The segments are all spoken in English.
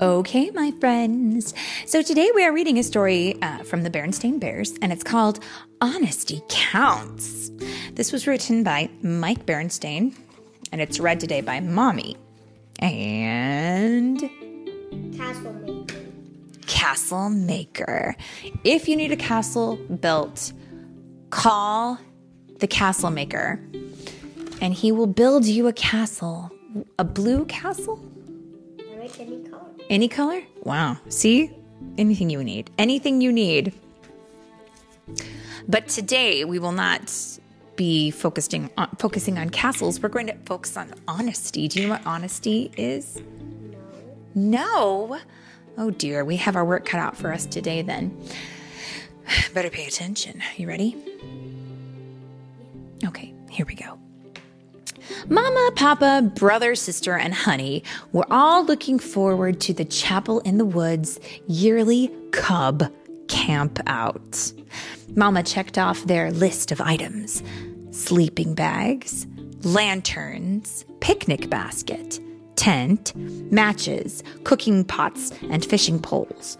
Okay, my friends. So today we are reading a story from the Berenstain Bears, and it's called Honesty Counts. This was written by Mike Berenstain, and it's read today by Mommy and Castle Maker. If you need a castle built, call the Castle Maker, and he will build you a castle. A blue castle? I like any color. Any color? Wow. See? Anything you need. Anything you need. But today we will not be focusing on castles. We're going to focus on honesty. Do you know what honesty is? No. Oh dear, we have our work cut out for us today then. Better pay attention. You ready? Okay, here we go. Mama, Papa, brother, sister, and honey were all looking forward to the Chapel in the Woods yearly cub camp out. Mama checked off their list of items: sleeping bags, lanterns, picnic basket, tent, matches, cooking pots, and fishing poles,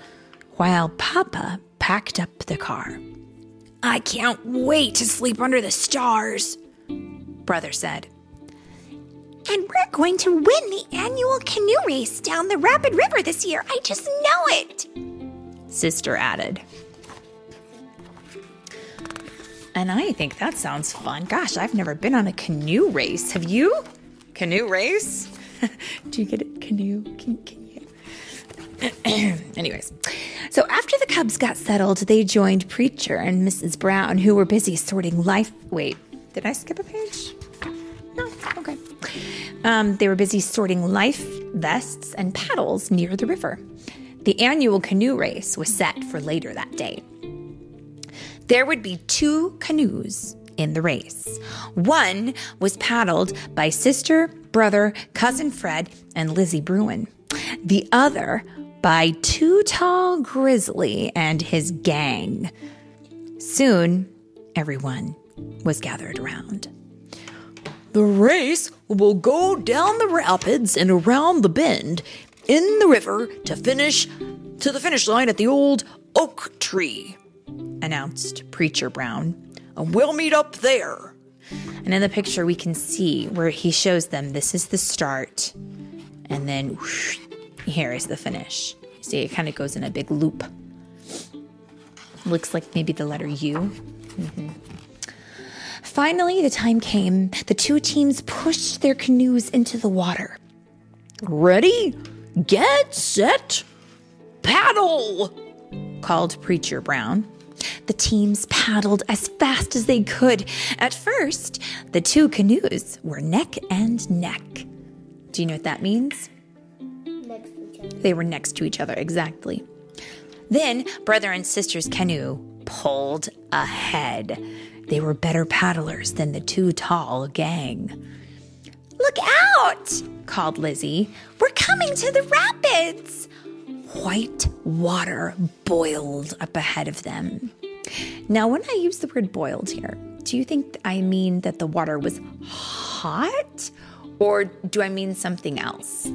while Papa packed up the car. "I can't wait to sleep under the stars," brother said. "And we're going to win the annual canoe race down the Rapid River this year. I just know it," sister added. And I think that sounds fun. Gosh, I've never been on a canoe race. Have you? Canoe race? Do you get it? Canoe? Can you? Anyways. So after the cubs got settled, they joined Preacher and Mrs. Brown, who were busy sorting life... Wait, did I skip a page? No? Okay. They were busy sorting life vests and paddles near the river. The annual canoe race was set for later that day. There would be 2 canoes in the race. One was paddled by sister, brother, cousin Fred, and Lizzie Bruin. The other by Too-Tall Grizzly and his gang. Soon, everyone was gathered around. "The race will go down the rapids and around the bend in the river to the finish line at the old oak tree," announced Preacher Brown. "And we'll meet up there." And in the picture we can see where he shows them this is the start, and then whoosh, here is the finish. See, it kind of goes in a big loop. Looks like maybe the letter U. Mm-hmm. Finally, the time came. The 2 teams pushed their canoes into the water. "Ready, get set, paddle," called Preacher Brown. The teams paddled as fast as they could. At first, the 2 canoes were neck and neck. Do you know what that means? Next to each other. They were next to each other, exactly. Then, brother and sister's canoe pulled ahead. They were better paddlers than the Too-Tall gang. "Look out!" called Lizzie. "We're coming to the rapids!" White water boiled up ahead of them. Now, when I use the word boiled here, do you think I mean that the water was hot? Or do I mean something else?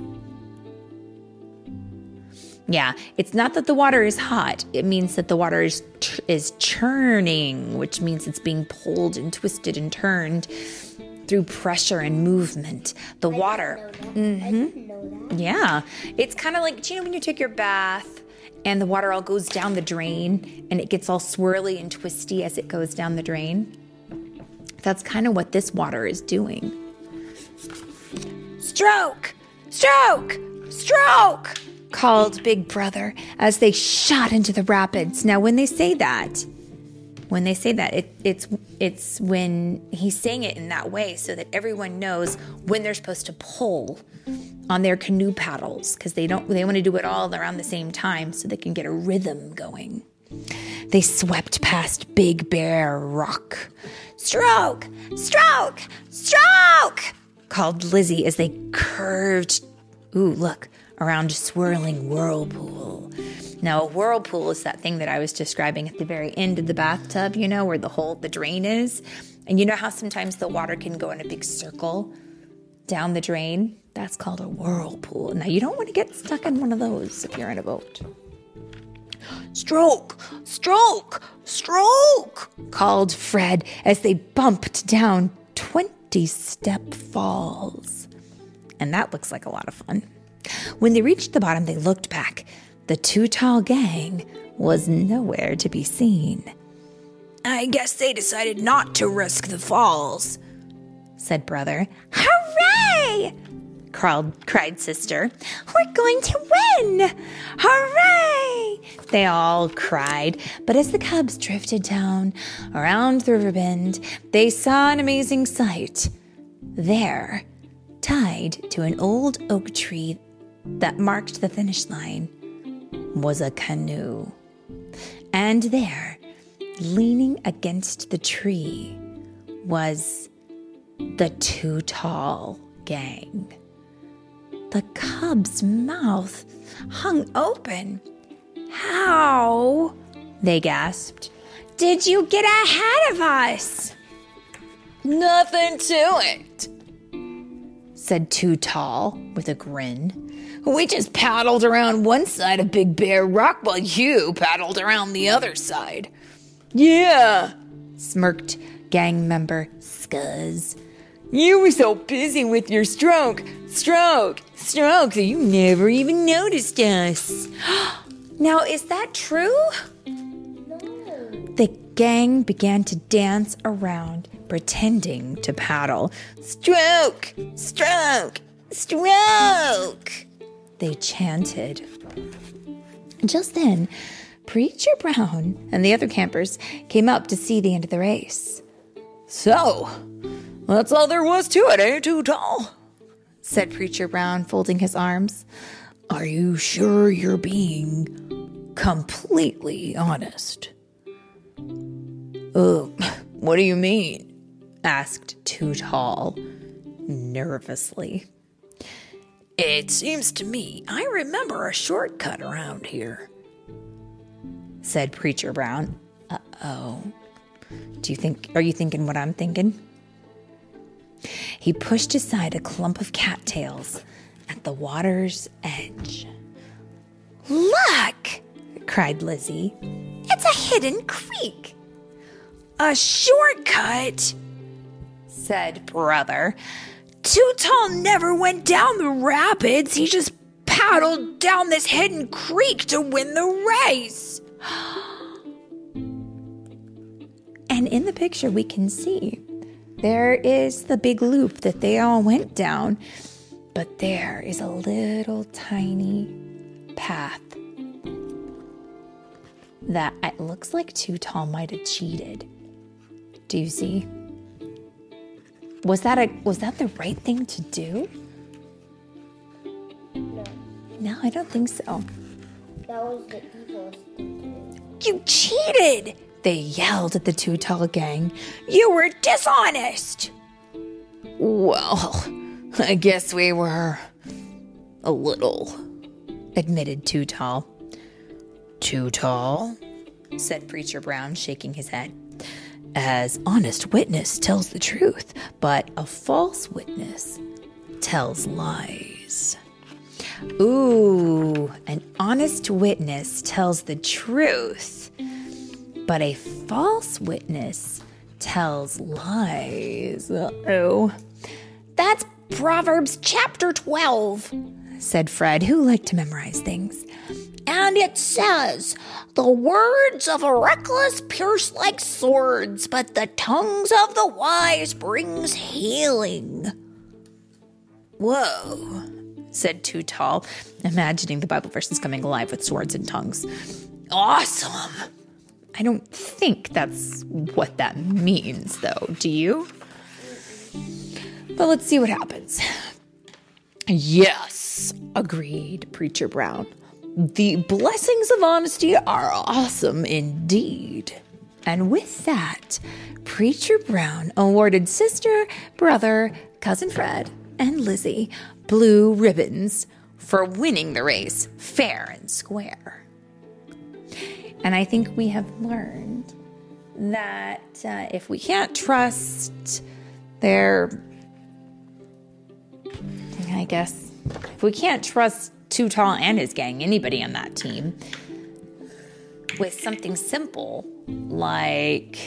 Yeah, it's not that the water is hot. It means that the water is churning, which means it's being pulled and twisted and turned through pressure and movement. The water. Mm-hmm. I didn't know that. Yeah, it's kind of like, do you know when you take your bath and the water all goes down the drain and it gets all swirly and twisty as it goes down the drain? That's kind of what this water is doing. "Stroke! Stroke! Stroke!" called Big Brother as they shot into the rapids. Now, when they say that, it's when he's saying it in that way so that everyone knows when they're supposed to pull on their canoe paddles, because they want to do it all around the same time so they can get a rhythm going. They swept past Big Bear Rock. "Stroke! Stroke! Stroke!" called Lizzie as they curved. Ooh, look. Around a swirling whirlpool. Now, a whirlpool is that thing that I was describing at the very end of the bathtub, you know, where the drain is. And you know how sometimes the water can go in a big circle? down the drain. That's called a whirlpool. Now, you don't want to get stuck in one of those if you're in a boat. Stroke, stroke, stroke, called Fred as they bumped down 20 step falls. And that looks like a lot of fun. When they reached the bottom, they looked back. The Too-Tall gang was nowhere to be seen. I guess they decided not to risk the falls, said Brother. Hooray! cried Sister. We're going to win! Hooray! They all cried, but as the cubs drifted down around the river bend, they saw an amazing sight. There, tied to an old oak tree that marked the finish line, was a canoe. And there, leaning against the tree, was the Too-Tall gang. The cub's mouth hung open. How, they gasped, did you get ahead of us? Nothing to it, said Too-Tall with a grin. We just paddled around one side of Big Bear Rock while you paddled around the other side. Yeah, smirked gang member Scuzz. You were so busy with your stroke that you never even noticed us. Now, is that true? No. The gang began to dance around, pretending to paddle. Stroke, stroke, stroke, they chanted. Just then, Preacher Brown and the other campers came up to see the end of the race. So, that's all there was to it, eh, Too-Tall? Said Preacher Brown, folding his arms. Are you sure you're being completely honest? What do you mean? Asked Too-Tall nervously. It seems to me I remember a shortcut around here, said Preacher Brown. Uh-oh. Are you thinking what I'm thinking? He pushed aside a clump of cattails at the water's edge. Look, cried Lizzie. It's a hidden creek. A shortcut, said Brother. Too-Tall never went down the rapids. He just paddled down this hidden creek to win the race. And in the picture we can see there is the big loop that they all went down, but there is a little tiny path that it looks like Too-Tall might have cheated. Do you see? Was that the right thing to do? No, I don't think so. That was the evilest thing to do. You cheated! They yelled at the Too-Tall gang. You were dishonest! Well, I guess we were a little, admitted Too-Tall. Too-Tall, said Preacher Brown, shaking his head. As honest witness tells the truth, but a false witness tells lies. Ooh, an honest witness tells the truth. But a false witness tells lies. Uh-oh. That's Proverbs chapter 12, said Fred, who liked to memorize things. And it says, the words of a reckless pierce like swords, but the tongues of the wise brings healing. Whoa, said Too-Tall, imagining the Bible verses coming alive with swords and tongues. Awesome. I don't think that's what that means, though. Do you? But let's see what happens. Yes, agreed Preacher Brown. The blessings of honesty are awesome indeed. And with that, Preacher Brown awarded Sister, Brother, Cousin Fred, and Lizzie blue ribbons for winning the race fair and square. And I think we have learned that if we can't trust their I guess. If we can't trust Too-Tall and his gang, anybody on that team, with something simple like...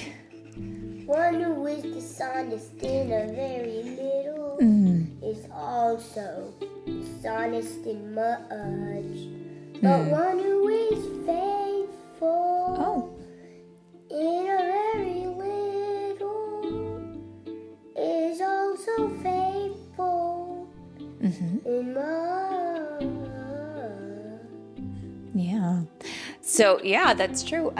One with the sun is still a very little is also dishonest and much, but one who is faithful in a very little is also faithful in much. Yeah. So, yeah, that's true.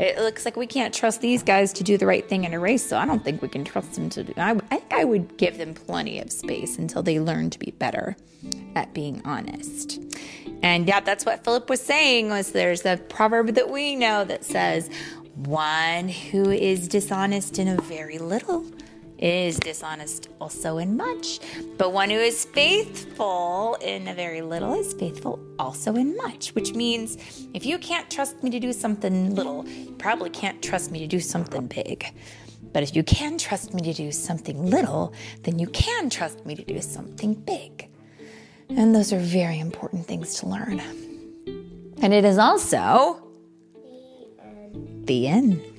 It looks like we can't trust these guys to do the right thing in a race, so I don't think we can trust them to do... I think I would give them plenty of space until they learn to be better at being honest. And, yeah, that's what Philip was saying, was there's a proverb that we know that says, one who is dishonest in a very little is dishonest also in much, but one who is faithful in a very little is faithful also in much, which means if you can't trust me to do something little, you probably can't trust me to do something big. But if you can trust me to do something little, then you can trust me to do something big. And those are very important things to learn. And it is also the end.